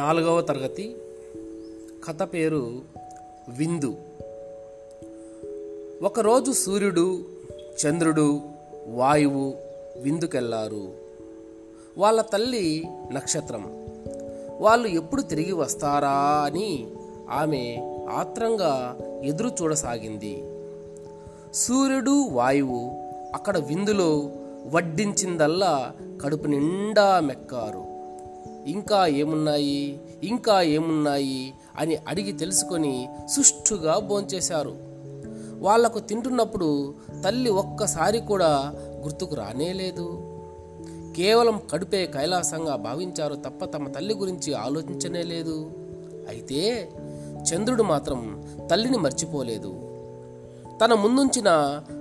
నాలుగవ తరగతి. కథ పేరు విందు. ఒకరోజు సూర్యుడు, చంద్రుడు, వాయువు విందుకెళ్లారు. వాళ్ళ తల్లి నక్షత్రం. వాళ్ళు ఎప్పుడు తిరిగి వస్తారా అని ఆమె ఆత్రంగా ఎదురు చూడసాగింది. సూర్యుడు, వాయువు అక్కడ విందులో వడ్డించిందల్లా కడుపు నిండా మెక్కారు. ఇంకా ఏమున్నాయి అని అడిగి తెలుసుకొని సుష్ఠుగా భోంచేశారు. వాళ్లకు తింటున్నప్పుడు తల్లి ఒక్కసారి కూడా గుర్తుకు రానేలేదు. కేవలం కడుపే కైలాసంగా భావించారు తప్ప తమ తల్లి గురించి ఆలోచించనేలేదు. అయితే చంద్రుడు మాత్రం తల్లిని మర్చిపోలేదు. తన ముందుంచిన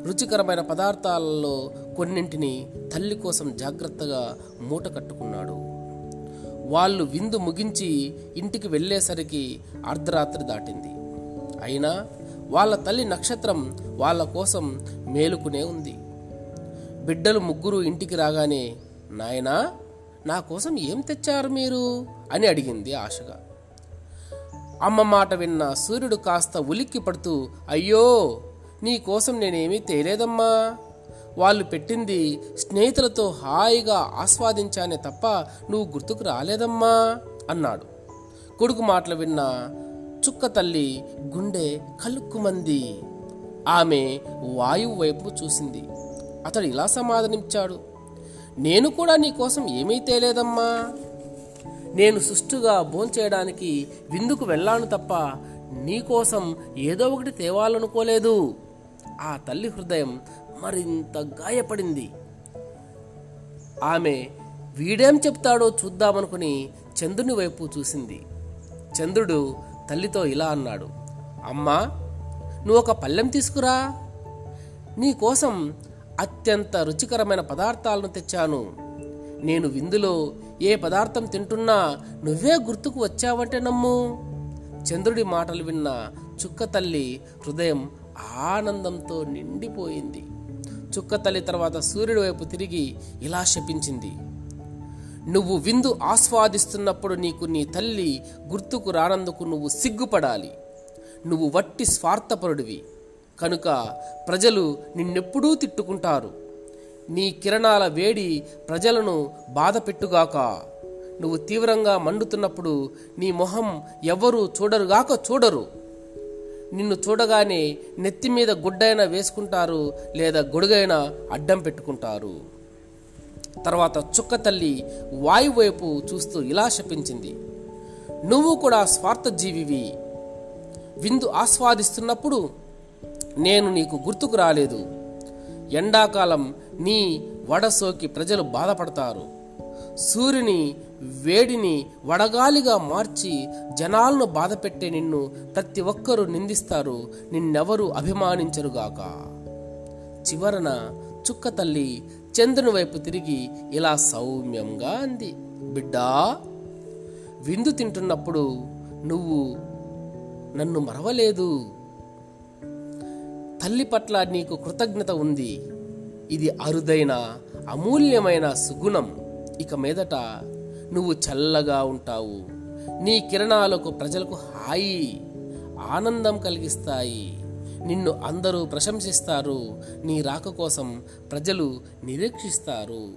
రుచికరమైన పదార్థాలలో కొన్నింటిని తల్లి కోసం జాగ్రత్తగా మూట కట్టుకున్నాడు. వాళ్ళు విందు ముగించి ఇంటికి వెళ్ళేసరికి అర్ధరాత్రి దాటింది. అయినా వాళ్ళ తల్లి నక్షత్రం వాళ్ళ కోసం మేలుకునే ఉంది. బిడ్డలు ముగ్గురు ఇంటికి రాగానే, నాయనా, నా కోసం ఏం తెచ్చారు మీరు అని అడిగింది ఆశగా. అమ్మ మాట విన్న సూర్యుడు కాస్త ఉలిక్కి పడుతూ, అయ్యో, నీ కోసం నేనేమీ తేలేదమ్మా. వాళ్ళు పెట్టింది స్నేహితులతో హాయిగా ఆస్వాదించానే తప్ప నువ్వు గుర్తుకు రాలేదమ్మా అన్నాడు. కొడుకు మాటలు విన్న చుక్క తల్లి గుండె కలుక్కుమంది. ఆమె వాయువు వైపు చూసింది. అతడు ఇలా సమాధానమిచ్చాడు, నేను కూడా నీ కోసం ఏమీ తేలేదమ్మా. నేను సుష్టుగా భోంచేయడానికి విందుకు వెళ్ళాను తప్ప నీకోసం ఏదో ఒకటి తేవాలనుకోలేదు. ఆ తల్లి హృదయం మరింత గాయపడింది. ఆమె వీడేం చెప్తాడో చూద్దామనుకుని చంద్రుని వైపు చూసింది. చంద్రుడు తల్లితో ఇలా అన్నాడు, అమ్మా, నువ్వు ఒక పళ్ళెం తీసుకురా. నీకోసం అత్యంత రుచికరమైన పదార్థాలను తెచ్చాను. నేను విందులో ఏ పదార్థం తింటున్నా నువ్వే గుర్తుకు వచ్చావంటే నమ్ము. చంద్రుడి మాటలు విన్న చుక్క తల్లి హృదయం ఆనందంతో నిండిపోయింది. చుక్క తల్లి తర్వాత సూర్యుడి వైపు తిరిగి ఇలా శపించింది, నువ్వు విందు ఆస్వాదిస్తున్నప్పుడు నీకు నీ తల్లి గుర్తుకు రానందుకు నువ్వు సిగ్గుపడాలి. నువ్వు వట్టి స్వార్థపరుడివి కనుక ప్రజలు నిన్నెప్పుడూ తిట్టుకుంటారు. నీ కిరణాల వేడి ప్రజలను బాధ పెట్టుగాక. నువ్వు తీవ్రంగా మండుతున్నప్పుడు నీ మొహం ఎవ్వరూ చూడరు. నిన్ను చూడగానే నెత్తి మీద గుడ్డైనా వేసుకుంటారు, లేదా గొడుగైనా అడ్డం పెట్టుకుంటారు. తర్వాత చుక్క తల్లి వాయువు వైపు చూస్తూ ఇలా శపించింది, నువ్వు కూడా స్వార్థజీవివి. విందు ఆస్వాదిస్తున్నప్పుడు నేను నీకు గుర్తుకు రాలేదు. ఎండాకాలం నీ వడసోకి ప్రజలు బాధపడతారు. సూర్యుని వేడిని వడగాలిగా మార్చి జనాలను బాధపెట్టే నిన్ను ప్రతి ఒక్కరూ నిందిస్తారు. నిన్నెవరూ అభిమానించరుగాక. చివరన చుక్క తల్లి చంద్రుని వైపు తిరిగి ఇలా సౌమ్యంగా అంది, బిడ్డా, విందు తింటున్నప్పుడు నువ్వు నన్ను మరవలేదు. తల్లి పట్ల నీకు కృతజ్ఞత ఉంది. ఇది అరుదైన అమూల్యమైన సుగుణం. ఇక మీదట నువ్వు చల్లగా ఉంటావు. నీ కిరణాలకు ప్రజలకు హాయి, ఆనందం కలిగిస్తాయి. నిన్ను అందరూ ప్రశంసిస్తారు. నీ రాక కోసం ప్రజలు నిరీక్షిస్తారు.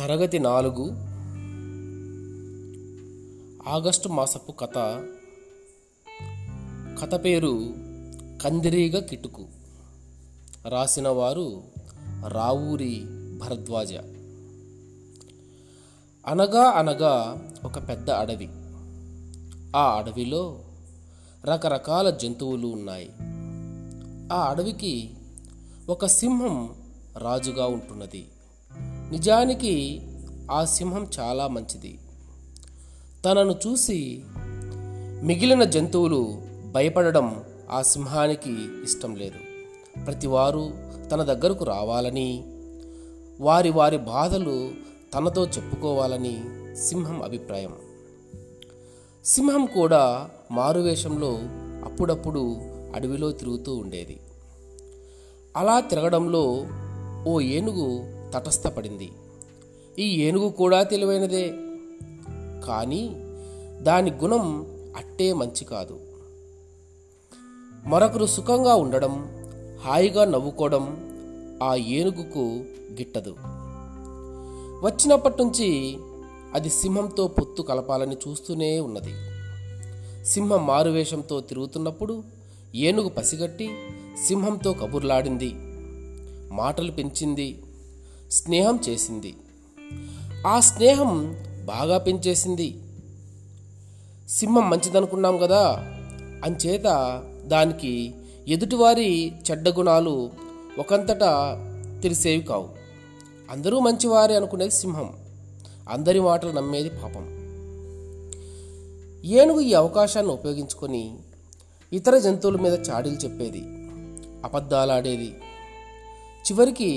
తరగతి 4, ఆగస్టు మాసపు కథ. కథ పేరు కందిరీగ కిటుకు. రాసిన వారు రావూరి భరద్వాజ. అనగా ఒక పెద్ద అడవి. ఆ అడవిలో రకరకాల జంతువులు ఉన్నాయి. ఆ అడవికి ఒక సింహం రాజుగా ఉంటున్నది. నిజానికి ఆ సింహం చాలా మంచిది. తనను చూసి మిగిలిన జంతువులు భయపడడం ఆ సింహానికి ఇష్టం లేదు. ప్రతివారు తన దగ్గరకు రావాలని, వారి బాధలు తనతో చెప్పుకోవాలని సింహం అభిప్రాయం. సింహం కూడా మారువేషంలో అప్పుడప్పుడు అడవిలో తిరుగుతూ ఉండేది. అలా తిరగడంలో ఓ ఏనుగు తటస్థపడింది. ఈ ఏనుగు కూడా తెలివైనదే, కానీ దాని గుణం అట్టే మంచి కాదు. మరొకరు సుఖంగా ఉండడం, హాయిగా నవ్వుకోవడం ఆ ఏనుగుకు గిట్టదు. వచ్చినప్పటి నుంచి అది సింహంతో పొత్తు కలపాలని చూస్తూనే ఉన్నది. సింహం మారువేషంతో తిరుగుతున్నప్పుడు ఏనుగు పసిగట్టి సింహంతో కబుర్లాడింది, మాటలు పెంచింది, స్నేహం చేసింది. ఆ స్నేహం బాగా పెంచేసింది. సింహం మంచిదనుకున్నాం కదా, అంచేత దానికి ఎదుటివారి చెడ్డ గుణాలు ఒకంతటా తెలిసేవి కావు. అందరూ మంచివారే అనుకునేది సింహం, అందరి మాటలు నమ్మేది పాపం. ఏనుగు ఈ అవకాశాన్ని ఉపయోగించుకొని ఇతర జంతువుల మీద చాడీలు చెప్పేది, అబద్ధాలాడేది. చివరికి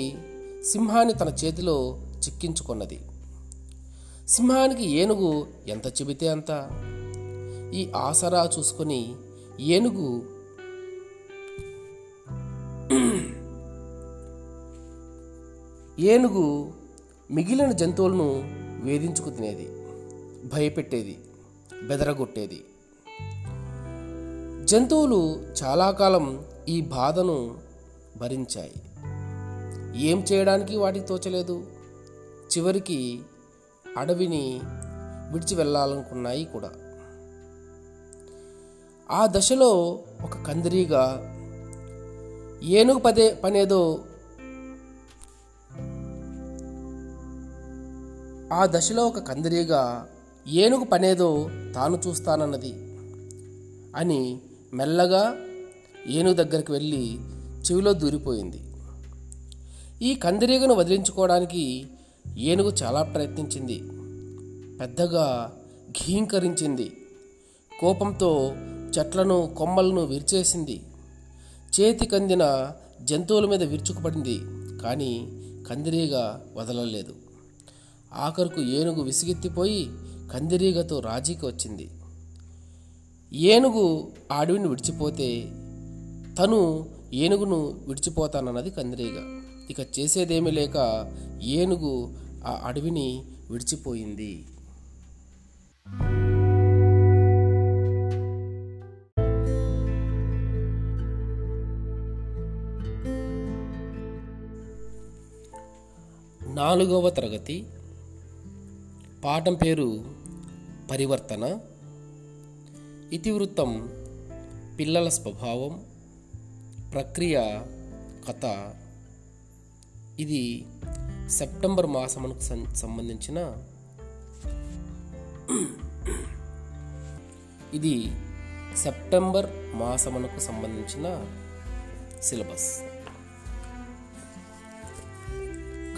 సింహాన్ని తన చేతిలో చిక్కించుకున్నది. సింహానికి ఏనుగు ఎంత చెబితే అంత. ఈ ఆసరా చూసుకొని ఏనుగు మిగిలిన జంతువులను వేధించుకు తినేది, భయపెట్టేది, బెదరగొట్టేది. జంతువులు చాలా కాలం ఈ బాధను భరించాయి. ఏం చేయడానికి వాటికి తోచలేదు. చివరికి అడవిని విడిచి వెళ్ళాలనుకున్నాయి కూడా. ఆ దశలో ఒక కందిరీగా ఏనుగు పనేదో తాను చూస్తానన్నది అని మెల్లగా ఏనుగు దగ్గరికి వెళ్ళి చెవిలో దూరిపోయింది. ఈ కందిరీగను వదిలించుకోవడానికి ఏనుగు చాలా ప్రయత్నించింది, పెద్దగా ఘీంకరించింది, కోపంతో చెట్లను కొమ్మలను విరిచేసింది, చేతికందిన జంతువుల మీద విరుచుకుపడింది. కానీ కందిరీగ వదలలేదు. ఆఖరుకు ఏనుగు విసిగెత్తిపోయి కందిరీగతో రాజీకి వచ్చింది. ఏనుగు ఆ అడవిని విడిచిపోతే తను ఏనుగును విడిచిపోతానన్నది కందిరీగ. ఇక చేసేదేమీ లేక ఏనుగు ఆ అడవిని విడిచిపోయింది. నాలుగవ తరగతి పాఠం పేరు పరివర్తన. ఇతివృత్తం పిల్లల స్వభావం, ప్రక్రియ కథ. ఇది సెప్టెంబర్ మాసమునకు సంబంధించిన సిలబస్.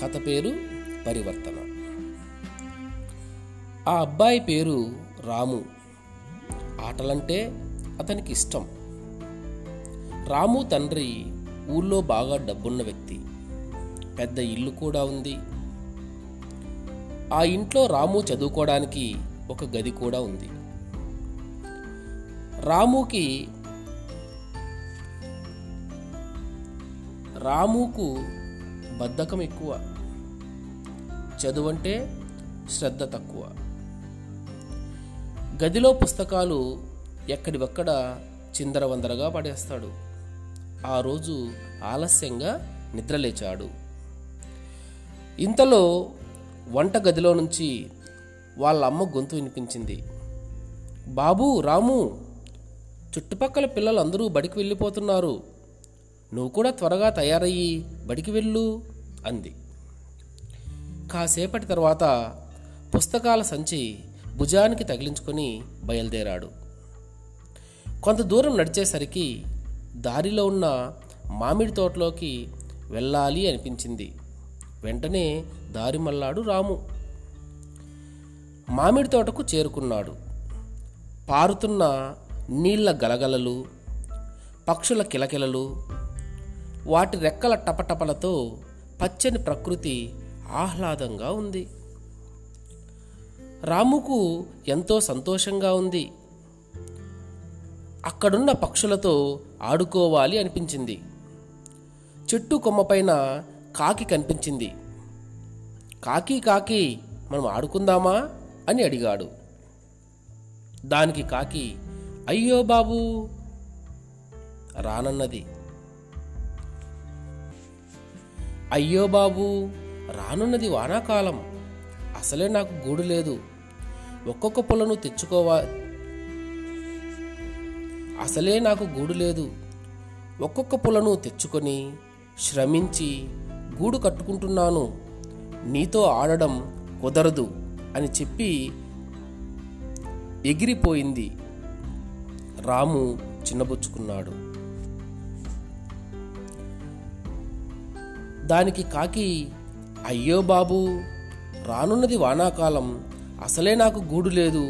కథ పేరు పరివర్తన. ఆ అబ్బాయి పేరు రాము. ఆటలంటే అతనికి ఇష్టం. రాము తండ్రి ఊళ్ళో బాగా డబ్బున్న వ్యక్తి. పెద్ద ఇల్లు కూడా ఉంది. ఆ ఇంట్లో రాము చదువుకోవడానికి ఒక గది కూడా ఉంది. రాముకు బద్ధకం ఎక్కువ, చదువంటే శ్రద్ధ తక్కువ. గదిలో పుస్తకాలు ఎక్కడివక్కడ చిందరవందరగా పడేస్తాడు. ఆ రోజు ఆలస్యంగా నిద్రలేచాడు. ఇంతలో వంట గదిలో నుంచి వాళ్ళ అమ్మ గొంతు వినిపించింది, బాబూ రాము, చుట్టుపక్కల పిల్లలు అందరూ బడికి వెళ్ళిపోతున్నారు, నువ్వు కూడా త్వరగా తయారయ్యి బడికి వెళ్ళు అంది. కాసేపటి తర్వాత పుస్తకాల సంచి భుజానికి తగిలించుకొని బయలుదేరాడు. కొంత దూరం నడిచేసరికి దారిలో ఉన్న మామిడి తోటలోకి వెళ్ళాలి అనిపించింది. వెంటనే దారి మళ్ళాడు రాము. మామిడి తోటకు చేరుకున్నాడు. పారుతున్న నీళ్ల గలగలలు, పక్షుల కిలకిలలు, వాటి రెక్కల టపటపలతో పచ్చని ప్రకృతి ఆహ్లాదంగా ఉంది. రాముకు ఎంతో సంతోషంగా ఉంది. అక్కడున్న పక్షులతో ఆడుకోవాలి అనిపించింది. చెట్టు కొమ్మపైన కాకి కనిపించింది. కాకి కాకి మనం ఆడుకుందామా అని అడిగాడు. దానికి కాకి అయ్యో బాబూ రానన్నది. అయ్యో బాబూ రానున్నది వానాకాలం, అసలే నాకు గూడు లేదు, ఒక్కొక్క పులను తెచ్చుకొని శ్రమించి గూడు కట్టుకుంటున్నాను, నీతో ఆడడం కుదరదు అని చెప్పి ఎగిరిపోయింది. రాము చిన్నబుచ్చుకున్నాడు. దానికి కాకి అయ్యో బాబూ రానున్నది వానాకాలం, అసలే నాకు గూడు లేదు,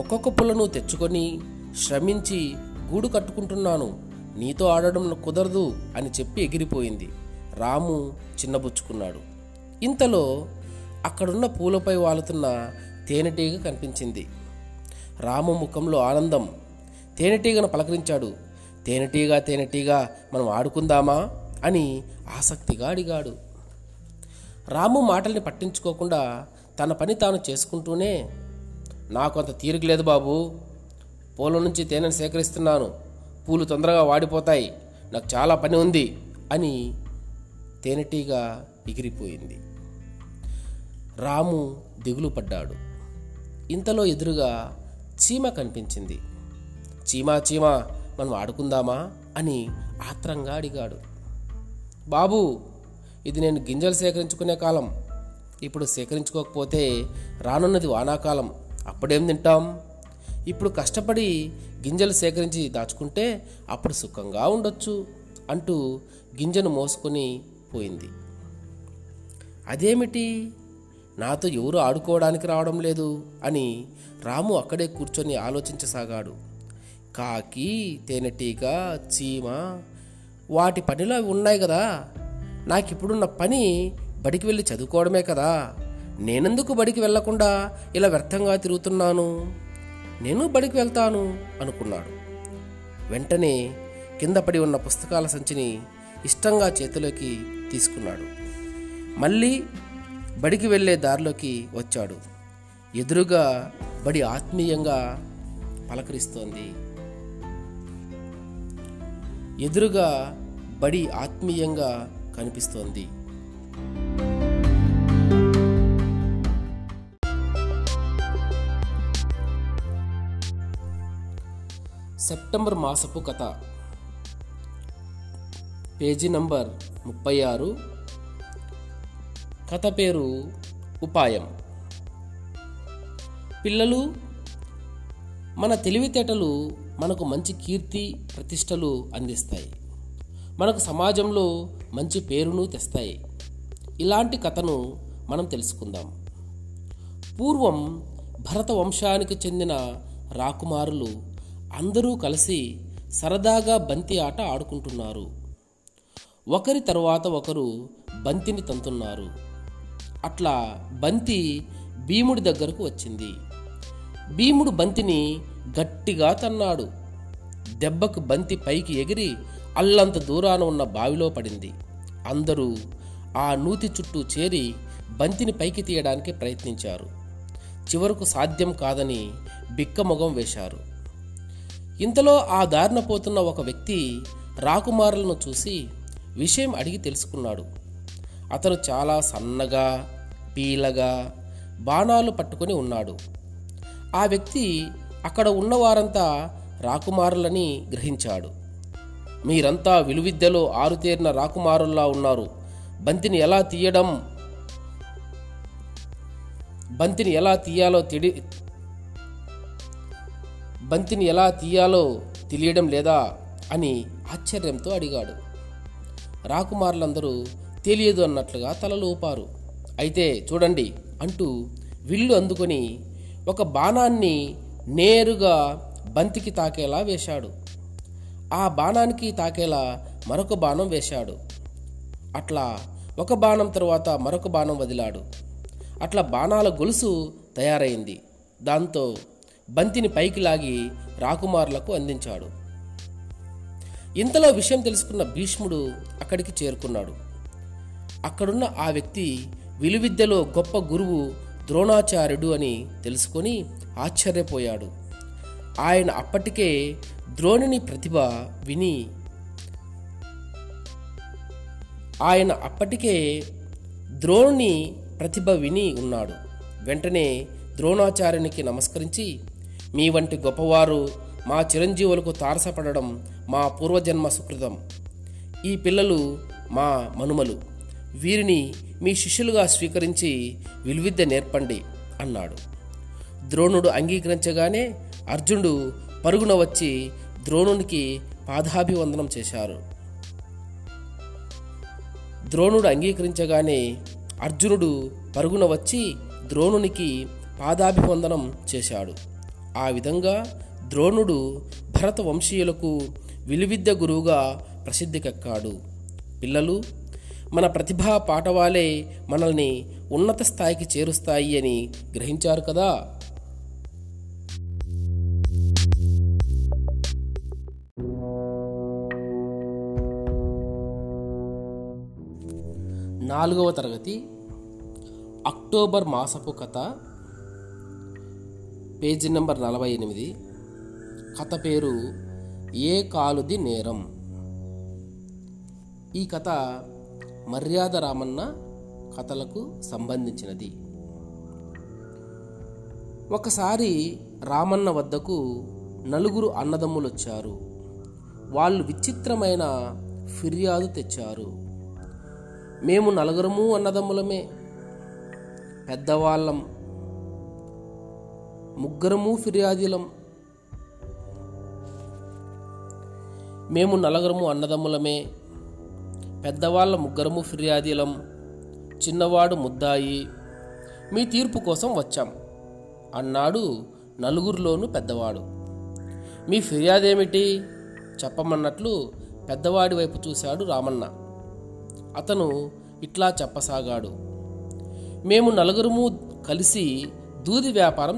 ఒక్కొక్క పులను తెచ్చుకొని శ్రమించి గూడు కట్టుకుంటున్నాను, నీతో ఆడడం కుదరదు అని చెప్పి ఎగిరిపోయింది. రాము చిన్నబుచ్చుకున్నాడు. ఇంతలో అక్కడున్న పూలపై వాలుతున్న తేనెటీగ కనిపించింది. రాము ముఖంలో ఆనందం. తేనెటీగను పలకరించాడు. తేనెటీగ తేనెటీగ మనం ఆడుకుందామా అని ఆసక్తిగా అడిగాడు. రాము మాటల్ని పట్టించుకోకుండా తన పని తాను చేసుకుంటూనే నాకు అంత తీరికలేదు బాబు, పూల నుంచి తేనెను సేకరిస్తున్నాను, పూలు తొందరగా వాడిపోతాయి, నాకు చాలా పని ఉంది అని తేనెటీగ ఎగిరిపోయింది. రాము దిగులు పడ్డాడు. ఇంతలో ఎదురుగా చీమ కనిపించింది. చీమా చీమా మనం ఆడుకుందామా అని ఆత్రంగా అడిగాడు. బాబు ఇది నేను గింజలు సేకరించుకునే కాలం, ఇప్పుడు సేకరించుకోకపోతే రానున్నది వానాకాలం, అప్పుడేం తింటాం, ఇప్పుడు కష్టపడి గింజలు సేకరించి దాచుకుంటే అప్పుడు సుఖంగా ఉండొచ్చు అంటూ గింజను మోసుకొని పోయింది. అదేమిటి నాతో ఎవరు ఆడుకోవడానికి రావడం లేదు అని రాము అక్కడే కూర్చొని ఆలోచించసాగాడు. కాకి తేనెటీగ చీమ వాటి పనిలో అవి ఉన్నాయి కదా, నాకు ఇప్పుడున్న పని బడికి వెళ్ళి చదువుకోవడమే కదా, నేనెందుకు బడికి వెళ్లకుండా ఇలా వ్యర్థంగా తిరుగుతున్నాను, నేను బడికి వెళ్తాను అనుకున్నాడు. వెంటనే కింద పడి ఉన్న పుస్తకాల సంచిని ఇష్టంగా చేతిలోకి తీసుకున్నాడు. మళ్ళీ బడికి వెళ్ళే దారిలోకి వచ్చాడు. ఎదురుగా బడి ఆత్మీయంగా పలకరిస్తోంది. ఎదురుగా బడి ఆత్మీయంగా కనిపిస్తోంది. సెప్టెంబర్ మాసపు కథ, పేజీ నంబర్ 36. కథ పేరు ఉపాయం. పిల్లలు, మన తెలివితేటలు మనకు మంచి కీర్తి ప్రతిష్టలు అందిస్తాయి, మనకు సమాజంలో మంచి పేరును తెస్తాయి. ఇలాంటి కథను మనం తెలుసుకుందాం. పూర్వం భరత వంశానికి చెందిన రాకుమారులు అందరూ కలిసి సరదాగా బంతి ఆట ఆడుకుంటున్నారు. ఒకరి తరువాత ఒకరు బంతిని తంతున్నారు. అట్లా బంతి భీముడి దగ్గరకు వచ్చింది. భీముడు బంతిని గట్టిగా తన్నాడు. దెబ్బకు బంతి పైకి ఎగిరి అల్లంత దూరాన ఉన్న బావిలో పడింది. అందరూ ఆ నూతి చుట్టూ చేరి బంతిని పైకి తీయడానికి ప్రయత్నించారు. చివరకు సాధ్యం కాదని బిక్కమొగం వేశారు. ఇంతలో ఆ దారిన పోతున్న ఒక వ్యక్తి రాకుమారులను చూసి విషయం అడిగి తెలుసుకున్నాడు. అతను చాలా సన్నగా పీలగా బాణాలు పట్టుకొని ఉన్నాడు. ఆ వ్యక్తి అక్కడ ఉన్నవారంతా రాకుమారులని గ్రహించాడు. మీరంతా విలువిద్యలో ఆరుతేరిన రాకుమారుల్లా ఉన్నారు, బంతిని ఎలా తీయాలో తెలియడం లేదా అని ఆశ్చర్యంతో అడిగాడు. రాకుమారులందరూ తెలియదు అన్నట్లుగా తలలు ఊపారు. అయితే చూడండి అంటూ విల్లు అందుకొని ఒక బాణాన్ని నేరుగా బంతికి తాకేలా వేశాడు. ఆ బాణానికి తాకేలా మరొక బాణం వేశాడు. అట్లా ఒక బాణం తర్వాత మరొక బాణం వదిలాడు. అట్లా బాణాల గొలుసు తయారైంది. దాంతో బంతిని పైకి లాగి రాకుమారులకు అందించాడు. ఇంతలో విషయం తెలుసుకున్న భీష్ముడు అక్కడికి చేరుకున్నాడు. అక్కడున్న ఆ వ్యక్తి విలువిద్యలో గొప్ప గురువు ద్రోణాచార్యుడు అని తెలుసుకొని ఆశ్చర్యపోయాడు. ఆయన అప్పటికే ద్రోణుని ప్రతిభ విని ఉన్నాడు. వెంటనే ద్రోణాచార్యునికి నమస్కరించి, మీ వంటి గొప్పవారు మా చిరంజీవులకు తారసపడడం మా పూర్వజన్మ సుకృతం. ఈ పిల్లలు మా మనుమలు. వీరిని మీ శిష్యులుగా స్వీకరించి విలువిద్య నేర్పండి అన్నాడు. ద్రోణుడు అంగీకరించగానే అర్జునుడు పరుగున వచ్చి ద్రోణునికి పాదాభివందనం చేశారు. ఆ విధంగా ద్రోణుడు భరత వంశీయులకు విలువిద్య గురువుగా ప్రసిద్ధికెక్కాడు. పిల్లలు, మన ప్రతిభా పాఠవాలే మనల్ని ఉన్నత స్థాయికి చేరుస్తాయి అని గ్రహించారు కదా. నాలుగవ తరగతి అక్టోబర్ మాసపు కథ, పేజీ నెంబర్ 48. కథ పేరు ఏ కాలుది నేరం. ఈ కథ మర్యాద రామన్న కథలకు సంబంధించినది. ఒకసారి రామన్న వద్దకు నలుగురు అన్నదమ్ములు వచ్చారు. వాళ్ళు విచిత్రమైన ఫిర్యాదు తెచ్చారు. మేము నలుగురము అన్నదమ్ములమే, పెద్దవాళ్ళం, ముగ్గురము ఫిర్యాదులం. మేము నలుగురము అన్నదమ్ములమే, పెద్దవాళ్ళ ముగ్గురము ఫిర్యాదులం, చిన్నవాడు ముద్దాయి. మీ తీర్పు కోసం వచ్చాం అన్నాడు నలుగురిలోనూ పెద్దవాడు. మీ ఫిర్యాదేమిటి చెప్పమన్నట్లు పెద్దవాడి వైపు చూశాడు రామన్న. అతను ఇట్లా చెప్పసాగాడు. మేము నలుగురము కలిసి దూది వ్యాపారం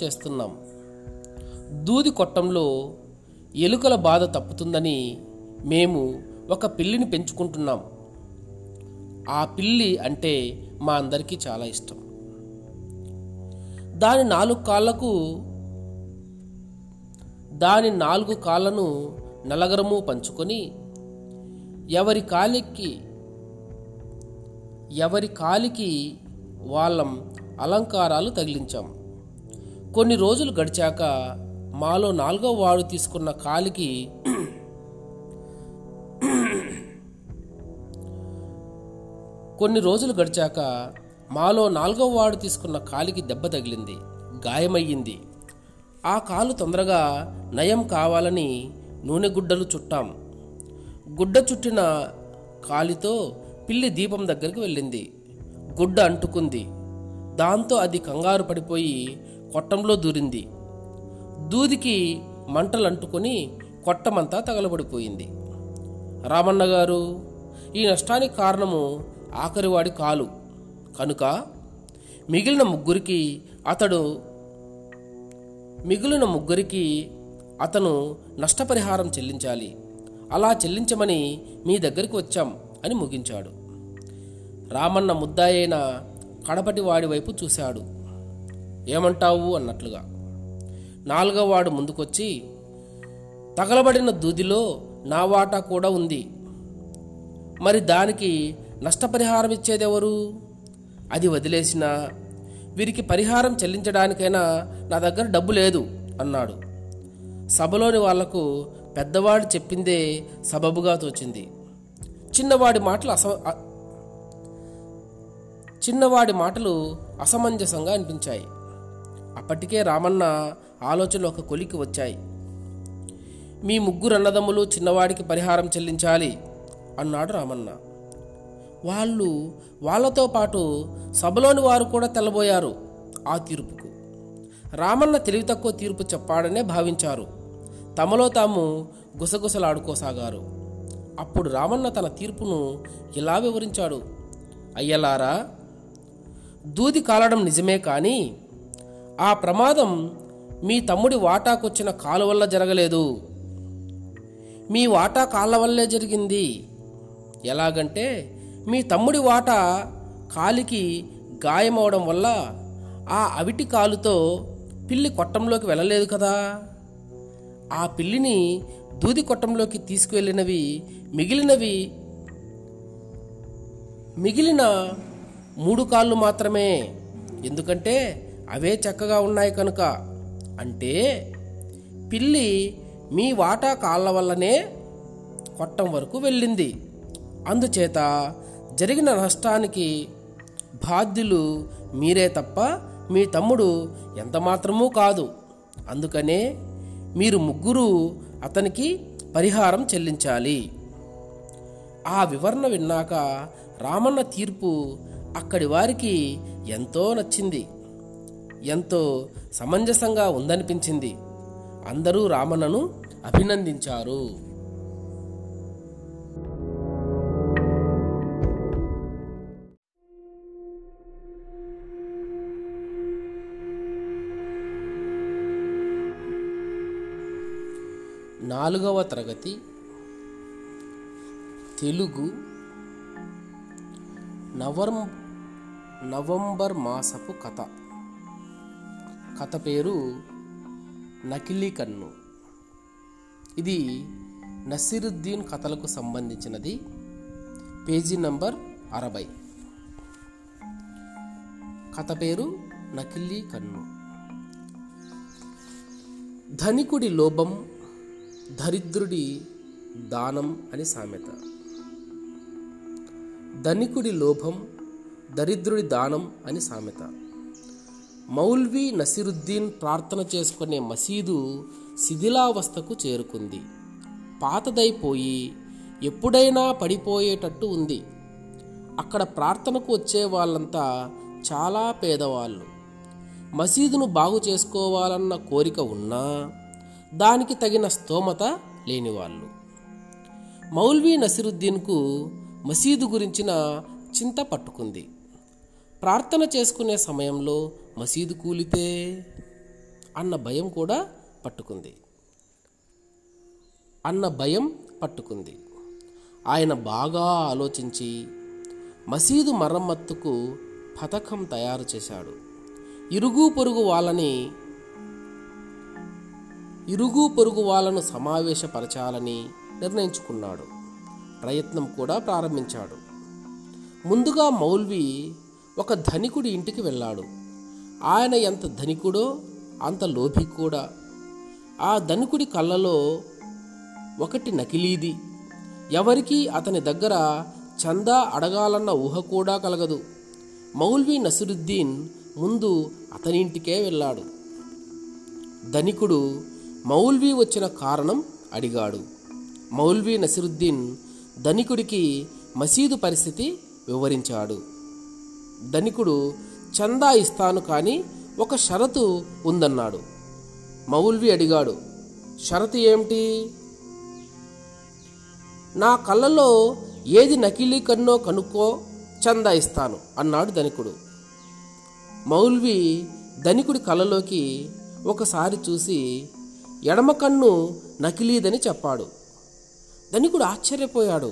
చేస్తున్నాం. దూది కొట్టంలో ఎలుకల బాధ తప్పుతుందని మేము ఒక పిల్లిని పెంచుకుంటున్నాం. ఆ పిల్లి అంటే మా అందరికీ చాలా ఇష్టం. దాని నాలుగు కాళ్ళను నలుగురము పంచుకొని ఎవరి కాలికి వాళ్ళం అలంకారాలు తగిలించాం. కొన్ని రోజులు గడిచాక మాలో నాలుగో వాడు తీసుకున్న కాలికి దెబ్బ తగిలింది, గాయమయ్యింది. ఆ కాలు తొందరగా నయం కావాలని నూనె గుడ్డలు చుట్టాం. గుడ్డ చుట్టిన కాలితో పిల్లి దీపం దగ్గరికి వెళ్ళింది. గుడ్డ అంటుకుంది. దాంతో అది కంగారు పడిపోయి కొట్టంలో దూరింది. దూదికి మంటలు అంటుకొని కొట్టమంతా తగలబడిపోయింది. రామన్న గారు, ఈ నష్టానికి కారణము ఆఖరివాడి కాలు కనుక మిగిలిన ముగ్గురికి అతను నష్టపరిహారం చెల్లించాలి. అలా చెల్లించమని మీ దగ్గరికి వచ్చాం అని ముగించాడు. రామన్న ముద్దాయైన కడపటి వాడి వైపు చూశాడు, ఏమంటావు అన్నట్లుగా. నాలుగోవాడు ముందుకొచ్చి, తగలబడిన దూదిలో నా వాటా కూడా ఉంది, మరి దానికి నష్టపరిహారం ఇచ్చేదెవరు? అది వదిలేసినా వీరికి పరిహారం చెల్లించడానికైనా నా దగ్గర డబ్బు లేదు అన్నాడు. సభలోని వాళ్లకు పెద్దవాడు చెప్పిందే సబబుగా తోచింది. చిన్నవాడి మాటలు అసమంజసంగా అనిపించాయి. అప్పటికే రామన్న ఆలోచనలు ఒక కొలికి వచ్చాయి. మీ ముగ్గురు అన్నదమ్ములు చిన్నవాడికి పరిహారం చెల్లించాలి అన్నాడు రామన్న. వాళ్ళతో పాటు సభలోని వారు కూడా తెల్లబోయారు ఆ తీర్పుకు. రామన్న తెలివి తక్కువ తీర్పు చెప్పాడనే భావించారు. తమలో తాము గుసగుసలాడుకోసాగారు. అప్పుడు రామన్న తన తీర్పును ఇలా వివరించాడు. అయ్యలారా, దూది కాలడం నిజమే, కానీ ఆ ప్రమాదం మీ తమ్ముడి వాటాకొచ్చిన కాలు వల్ల జరగలేదు, మీ వాటా కాళ్ళ వల్లే జరిగింది. ఎలాగంటే, మీ తమ్ముడి వాటా కాలికి గాయమవడం వల్ల ఆ అవిటి కాలుతో పిల్లి కొట్టంలోకి వెళ్ళలేదు కదా. ఆ పిల్లిని దూది కొట్టంలోకి తీసుకువెళ్ళినవి మిగిలిన 3 కాళ్ళు మాత్రమే, ఎందుకంటే అవే చక్కగా ఉన్నాయి కనుక. అంటే పిల్లి మీ వాటా కాళ్ళ వల్లనే కొట్టం వరకు వెళ్ళింది. అందుచేత జరిగిన నష్టానికి బాధ్యులు మీరే తప్ప మీ తమ్ముడు ఎంతమాత్రమూ కాదు. అందుకనే మీరు ముగ్గురు అతనికి పరిహారం చెల్లించాలి. ఆ వివరణ విన్నాక రామన్న తీర్పు అక్కడి వారికి ఎంతో నచ్చింది, ఎంతో సమంజసంగా ఉందనిపించింది. అందరూ రామన్నను అభినందించారు. నాలుగవ తరగతి తెలుగు నవంబర్ మాసపు కథ పేరు నకిలీ కన్ను. ఇది నసిరుద్దీన్ కథలకు సంబంధించినది. Page number 60. కథ పేరు నకిలీ కన్ను. ధనికుడి లోభం, దరిద్రుడి దానం అని సామెత. ధనికుడి లోభం, దరిద్రుడి దానం అని సామెత. మౌల్వీ నసిరుద్దీన్ ప్రార్థన చేసుకునే మసీదు శిథిలావస్థకు చేరుకుంది. పాతదైపోయి ఎప్పుడైనా పడిపోయేటట్టు ఉంది. అక్కడ ప్రార్థనకు వచ్చే వాళ్ళంతా చాలా పేదవాళ్ళు. మసీదును బాగు చేసుకోవాలన్న కోరిక ఉన్నా దానికి తగిన స్తోమత లేనివాళ్ళు. మౌల్వీ నసిరుద్దీన్కు మసీదు గురించిన చింత పట్టుకుంది. ప్రార్థన చేసుకునే సమయంలో మసీదు కూలితే అన్న భయం పట్టుకుంది. ఆయన బాగా ఆలోచించి మసీదు మరమ్మత్తుకు పథకం తయారు చేశాడు. ఇరుగు పొరుగు వాళ్ళను సమావేశపరచాలని నిర్ణయించుకున్నాడు. ప్రయత్నం కూడా ప్రారంభించాడు. ముందుగా మౌల్వి ఒక ధనికుడి ఇంటికి వెళ్ళాడు. ఆయన ఎంత ధనికుడో అంత లోభి కూడా. ఆ ధనికుడి కళ్ళలో ఒకటి నకిలీది. ఎవరికీ అతని దగ్గర చందా అడగాలన్న ఊహ కూడా కలగదు. మౌల్వి నసిరుద్దీన్ ముందు అతని ఇంటికే వెళ్ళాడు. ధనికుడు మౌల్వీ వచ్చిన కారణం అడిగాడు. మౌల్వీ నసిరుద్దీన్ ధనికుడికి మసీదు పరిస్థితి వివరించాడు. ధనికుడు చందా ఇస్తాను, కానీ ఒక షరతు ఉందన్నాడు. మౌల్వీ అడిగాడు, షరతు ఏమిటి? నా కళ్ళలో ఏది నకిలీ కన్నో కనుక్కో, చందా ఇస్తాను అన్నాడు ధనికుడు. మౌల్వీ ధనికుడి కళ్ళలోకి ఒకసారి చూసి ఎడమ కన్ను నకిలీదని చెప్పాడు. ధనికుడు ఆశ్చర్యపోయాడు.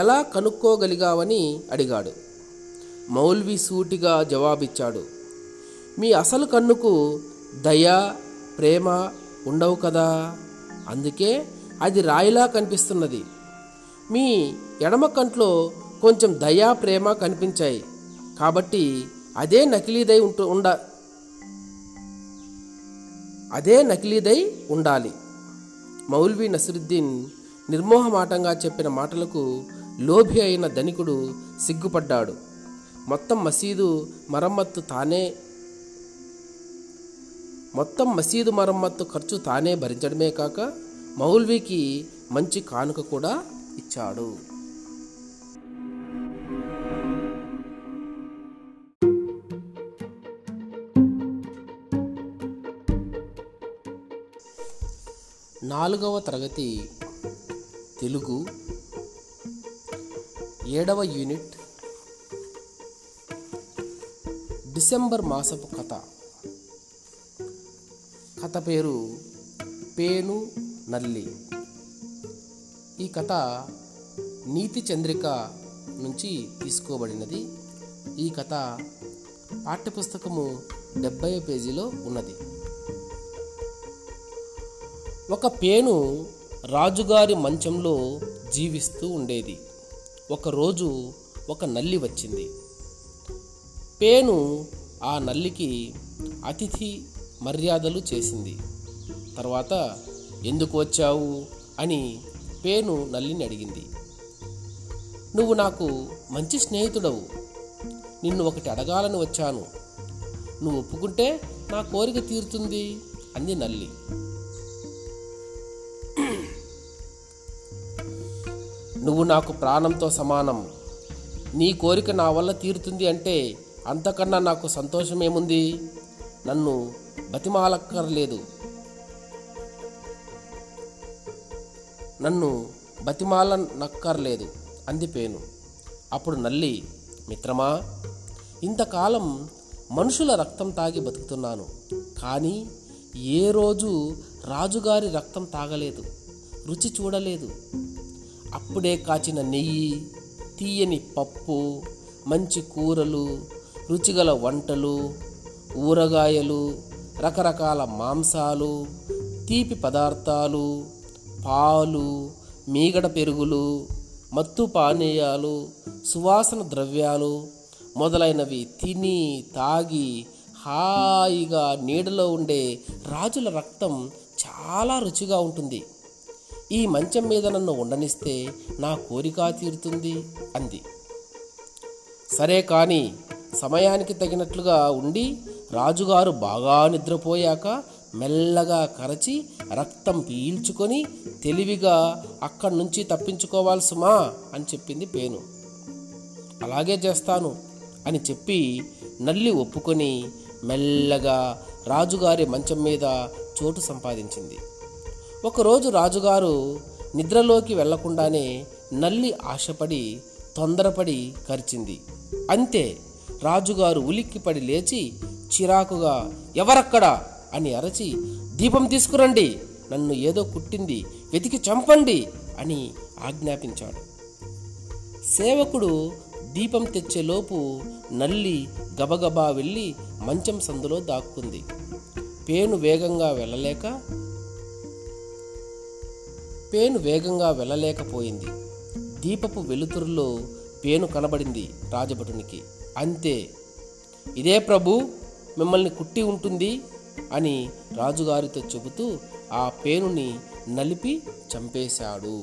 ఎలా కనుక్కోగలిగావని అడిగాడు. మౌల్వి సూటిగా జవాబిచ్చాడు, మీ అసలు కన్నుకు దయ, ప్రేమ ఉండవు కదా, అందుకే అది రాయిలా కనిపిస్తున్నది. మీ ఎడమ కంట్లో కొంచెం దయా, ప్రేమ కనిపించాయి, కాబట్టి అదే నకిలీదై ఉండాలి. మౌల్వీ నసిరుద్దీన్ నిర్మోహమాటంగా చెప్పిన మాటలకు లోభి అయిన ధనికుడు సిగ్గుపడ్డాడు. మొత్తం మసీదు మరమ్మత్తు ఖర్చు తానే భరించడమే కాక మౌల్వీకి మంచి కానుక కూడా ఇచ్చాడు. నాలుగవ తరగతి తెలుగు 7వ యూనిట్ డిసెంబర్ మాసపు కథ పేరు పేను నల్లి. ఈ కథ నీతి చంద్రిక నుంచి తీసుకోబడినది. ఈ కథ పాఠ్యపుస్తకము 70వ పేజీలో ఉన్నది. ఒక పేను రాజుగారి మంచంలో జీవిస్తూ ఉండేది. ఒకరోజు ఒక నల్లి వచ్చింది. పేను ఆ నల్లికి అతిథి మర్యాదలు చేసింది. తర్వాత ఎందుకు వచ్చావు అని పేను నల్లిని అడిగింది. నువ్వు నాకు మంచి స్నేహితుడవు, నిన్ను ఒకటి అడగాలని వచ్చాను, నువ్వు ఒప్పుకుంటే నా కోరిక తీరుతుంది అంది నల్లి. నువ్వు నాకు ప్రాణంతో సమానం, నీ కోరిక నా వల్ల తీరుతుంది అంటే అంతకన్నా నాకు సంతోషమేముంది, నన్ను బతిమాలక్కర్లేదు, బతిమాలనక్కర్లేదు అంది పేను. అప్పుడు నల్లి, మిత్రమా, ఇంతకాలం మనుషుల రక్తం తాగి బతుకుతున్నాను, కానీ ఏ రోజు రాజుగారి రక్తం తాగలేదు, రుచి చూడలేదు. అప్పుడే కాచిన నెయ్యి, తీయని పప్పు, మంచి కూరలు, రుచిగల వంటలు, ఊరగాయలు, రకరకాల మాంసాలు, తీపి పదార్థాలు, పాలు, మీగడ పెరుగులు, మత్తు పానీయాలు, సువాసన ద్రవ్యాలు మొదలైనవి తిని తాగి హాయిగా నీడలో ఉండే రాజుల రక్తం చాలా రుచిగా ఉంటుంది. ఈ మంచం మీద నన్ను ఉండనిస్తే నా కోరిక తీరుతుంది అంది. సరే, కానీ సమయానికి తగినట్లుగా ఉండి రాజుగారు బాగా నిద్రపోయాక మెల్లగా కరచి రక్తం పీల్చుకొని తెలివిగా అక్కడి నుంచి తప్పించుకోవాల్సుమా అని చెప్పింది పేను. అలాగే చేస్తాను అని చెప్పి నల్లి ఒప్పుకొని మెల్లగా రాజుగారి మంచం మీద చోటు సంపాదించింది. ఒకరోజు రాజుగారు నిద్రలోకి వెళ్లకుండానే నల్లి ఆశపడి తొందరపడి కరిచింది. అంతే, రాజుగారు ఉలిక్కిపడి లేచి చిరాకుగా ఎవరక్కడా అని అరచి దీపం తీసుకురండి, నన్ను ఏదో కుట్టింది, వెతికి చంపండి అని ఆజ్ఞాపించాడు. సేవకుడు దీపం తెచ్చేలోపు నల్లి గబగబా వెళ్ళి మంచం సందులో దాక్కుంది. పేను వేగంగా వెళ్ళలేకపోయింది. దీపపు వెలుతురులో పేను కనబడింది రాజభటునికి. అంతే, ఇదే ప్రభు మిమ్మల్ని కుట్టి ఉంటుంది అని రాజుగారితో చెబుతూ ఆ పేనుని నలిపి చంపేశాడు.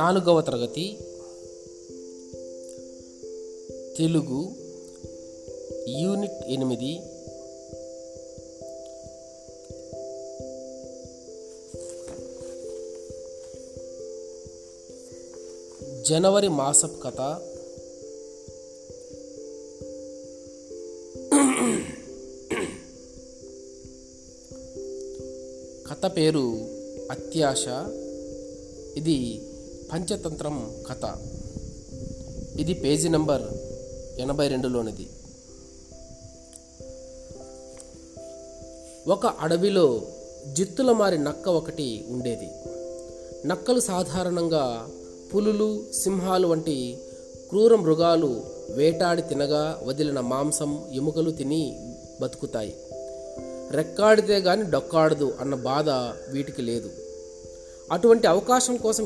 నాలుగవ తరగతి తెలుగు యూనిట్ 8 జనవరి మాసపు కథ కథ పేరు అత్యాశ. ఇది పంచతంత్రం కథ. ఇది పేజీ నంబర్ 82లోనిది. ఒక అడవిలో జిత్తులమారి నక్క ఒకటి ఉండేది. నక్కలు సాధారణంగా పులులు, సింహాలు వంటి క్రూర మృగాలు వేటాడి తినగా వదిలిన మాంసం, ఎముకలు తిని బతుకుతాయి. రెక్కాడితే గాని డొక్కాడదు అన్న బాధ వీటికి లేదు. అటువంటి అవకాశం కోసం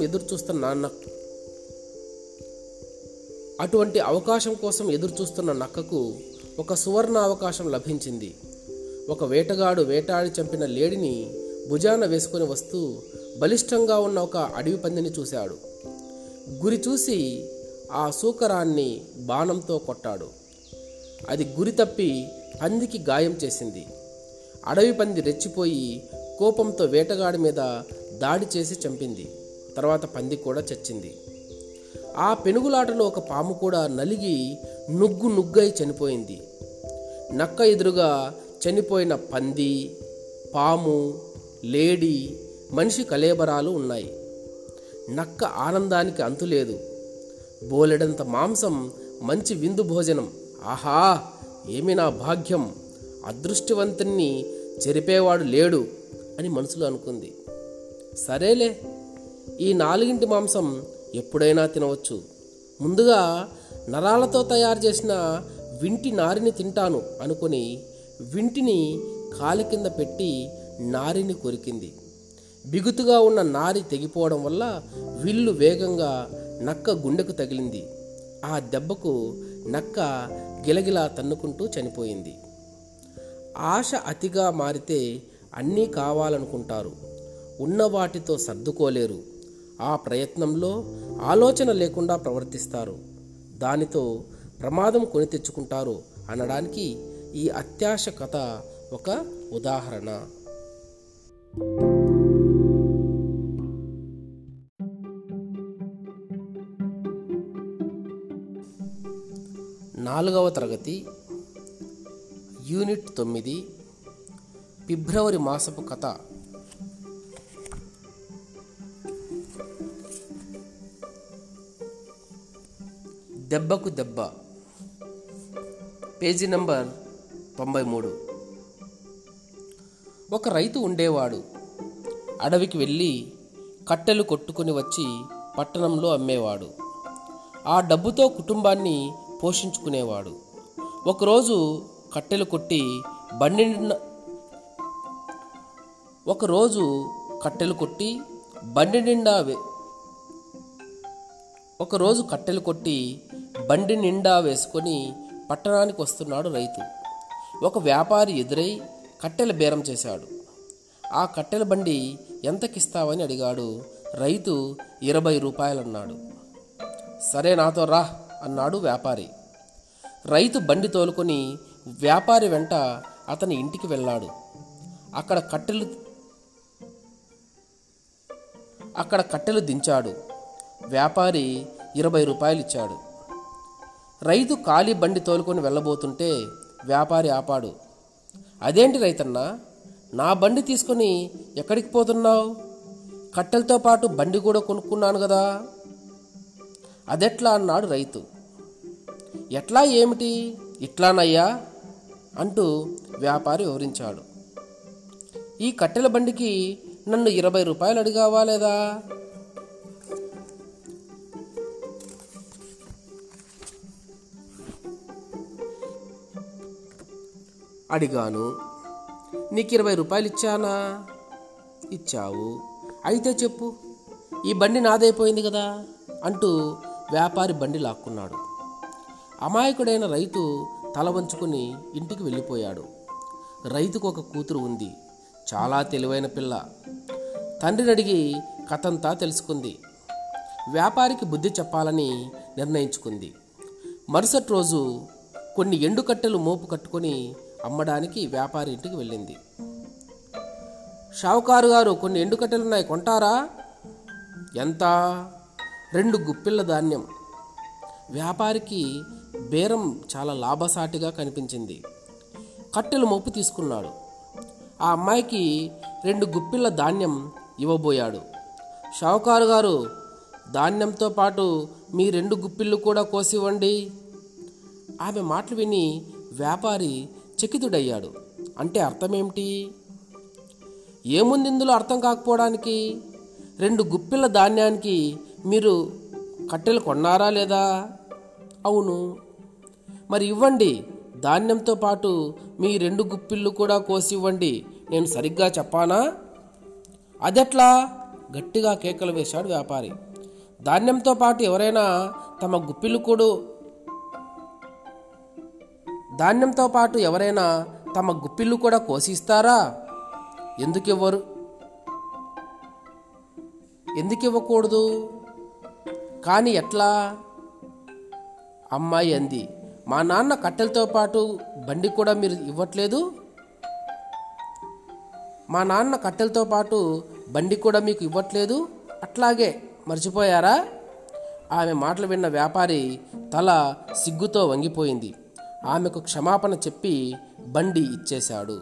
ఎదురుచూస్తున్న నక్కకు ఒక సువర్ణ అవకాశం లభించింది. ఒక వేటగాడు వేటాడి చంపిన లేడిని భుజాన వేసుకొని వస్తూ బలిష్టంగా ఉన్న ఒక అడవి పందిని చూశాడు. గురి చూసి ఆ సూకరాన్ని బాణంతో కొట్టాడు. అది గురి తప్పి పందికి గాయం చేసింది. అడవి పంది రెచ్చిపోయి కోపంతో వేటగాడి మీద దాడి చేసి చంపింది. తర్వాత పంది కూడా చచ్చింది. ఆ పెనుగులాటలో ఒక పాము కూడా నలిగి నుగ్గు నుగ్గై చనిపోయింది. నక్క ఎదురుగా చనిపోయిన పంది, పాము, లేడి, మనిషి కళేబరాలు ఉన్నాయి. నక్క ఆనందానికి అంతులేదు. బోలెడంత మాంసం, మంచి విందు భోజనం. ఆహా, ఏమి నా భాగ్యం! అదృష్టవంతుణ్ణి చెరిపేవాడు లేడు అని మనసులో అనుకుంది. సరేలే, ఈ నాలుగింటి మాంసం ఎప్పుడైనా తినవచ్చు. ముందుగా నరాలతో తయారు చేసిన వింటి నారిని తింటాను అనుకుని వింటిని కాలి కింద పెట్టి నారిని కొరికింది. బిగుతుగా ఉన్న నారి తెగిపోవడం వల్ల విల్లు వేగంగా నక్క గుండెకు తగిలింది. ఆ దెబ్బకు నక్క గిలగిలా తన్నుకుంటూ చనిపోయింది. ఆశ అతిగా మారితే అన్నీ కావాలనుకుంటారు, ఉన్న వాటితో సర్దుకోలేరు. ఆ ప్రయత్నంలో ఆలోచన లేకుండా ప్రవర్తిస్తారు, దానితో ప్రమాదం కొని తెచ్చుకుంటారు అనడానికి ఈ అత్యాశ కథ ఒక ఉదాహరణ. నాలుగవ తరగతి యూనిట్ 9 ఫిబ్రవరి మాసపు కథ. దెబ్బకు దెబ్బ, పేజీ నంబర్ 93. ఒక రైతు ఉండేవాడు. అడవికి వెళ్ళి కట్టెలు కొట్టుకుని వచ్చి పట్టణంలో అమ్మేవాడు. ఆ డబ్బుతో కుటుంబాన్ని పోషించుకునేవాడు. ఒకరోజు కట్టెలు కొట్టి బండి నిండా వేసుకొని పట్టణానికి వస్తున్నాడు రైతు. ఒక వ్యాపారి ఎదురై కట్టెల బేరం చేశాడు. ఆ కట్టెల బండి ఎంతకిస్తావని అడిగాడు. రైతు 20 రూపాయలన్నాడు. సరే, నాతో రా అన్నాడు వ్యాపారి. రైతు బండి తోలుకొని వ్యాపారి వెంట అతని ఇంటికి వెళ్ళాడు. అక్కడ కట్టెలు దించాడు. వ్యాపారి 20 రూపాయలిచ్చాడు. రైతు ఖాళీ బండి తోలుకొని వెళ్ళబోతుంటే వ్యాపారి ఆపాడు. అదేంటి రైతన్నా, నా బండి తీసుకొని ఎక్కడికి పోతున్నావు? కట్టెలతో పాటు బండి కూడా కొనుక్కున్నాను కదా. అదెట్లా అన్నాడు రైతు. ఎట్లా ఏమిటి, ఇట్లానయ్యా అంటూ వ్యాపారి వివరించాడు. ఈ కట్టెల బండికి నన్ను 20 రూపాయలు అడిగావా లేదా? అడిగాను. నీకు 20 రూపాయలు ఇచ్చానా? ఇచ్చావు. అయితే చెప్పు, ఈ బండి నాదైపోయింది కదా అంటూ వ్యాపారి బండి లాక్కున్నాడు. అమాయకుడైన రైతు తల వంచుకుని ఇంటికి వెళ్ళిపోయాడు. రైతుకు ఒక కూతురు ఉంది. చాలా తెలివైన పిల్ల. తండ్రిని అడిగి కథంతా తెలుసుకుంది. వ్యాపారికి బుద్ధి చెప్పాలని నిర్ణయించుకుంది. మరుసటి రోజు కొన్ని ఎండు కట్టెలు మోపు కట్టుకొని అమ్మడానికి వ్యాపారి ఇంటికి వెళ్ళింది. షావుకారు గారు, కొన్ని ఎండు కట్టెలున్నాయి, కొంటారా? ఎంత? 2 గుప్పిళ్ళ ధాన్యం. వ్యాపారికి బేరం చాలా లాభసాటిగా కనిపించింది. కట్టెలు మోపు తీసుకున్నాడు. ఆ అమ్మాయికి 2 గుప్పిళ్ళ ధాన్యం ఇవ్వబోయాడు. షావుకారు గారు, ధాన్యంతో పాటు మీ 2 గుప్పిళ్ళు కూడా కోసివ్వండి. ఆమె మాటలు విని వ్యాపారి చకితుడయ్యాడు. అంటే అర్థమేమిటి? ఏముంది ఇందులో అర్థం కాకపోవడానికి? 2 గుప్పిళ్ళ ధాన్యానికి మీరు కట్టెలు కొన్నారా లేదా? అవును. మరి ఇవ్వండి, ధాన్యంతో పాటు మీ 2 గుప్పిళ్ళు కూడా కోసి ఇవ్వండి. నేను సరిగ్గా చెప్పానా? అదెట్లా? గట్టిగా కేకలు వేశాడు వ్యాపారి. ధాన్యంతో పాటు ఎవరైనా తమ గుప్పిళ్ళు కూడా కోసిస్తారా? ఎందుకు ఇవ్వకూడదు? కానీ ఎట్లా? అమ్మాయి అంది. మా నాన్న కట్టెలతో పాటు బండి కూడా మీరు ఇవ్వట్లేదు. అట్లాగే మర్చిపోయారా? ఆమె మాటలు విన్న వ్యాపారి తల సిగ్గుతో వంగిపోయింది. ఆమెకు క్షమాపణ చెప్పి బండి ఇచ్చేశాడు.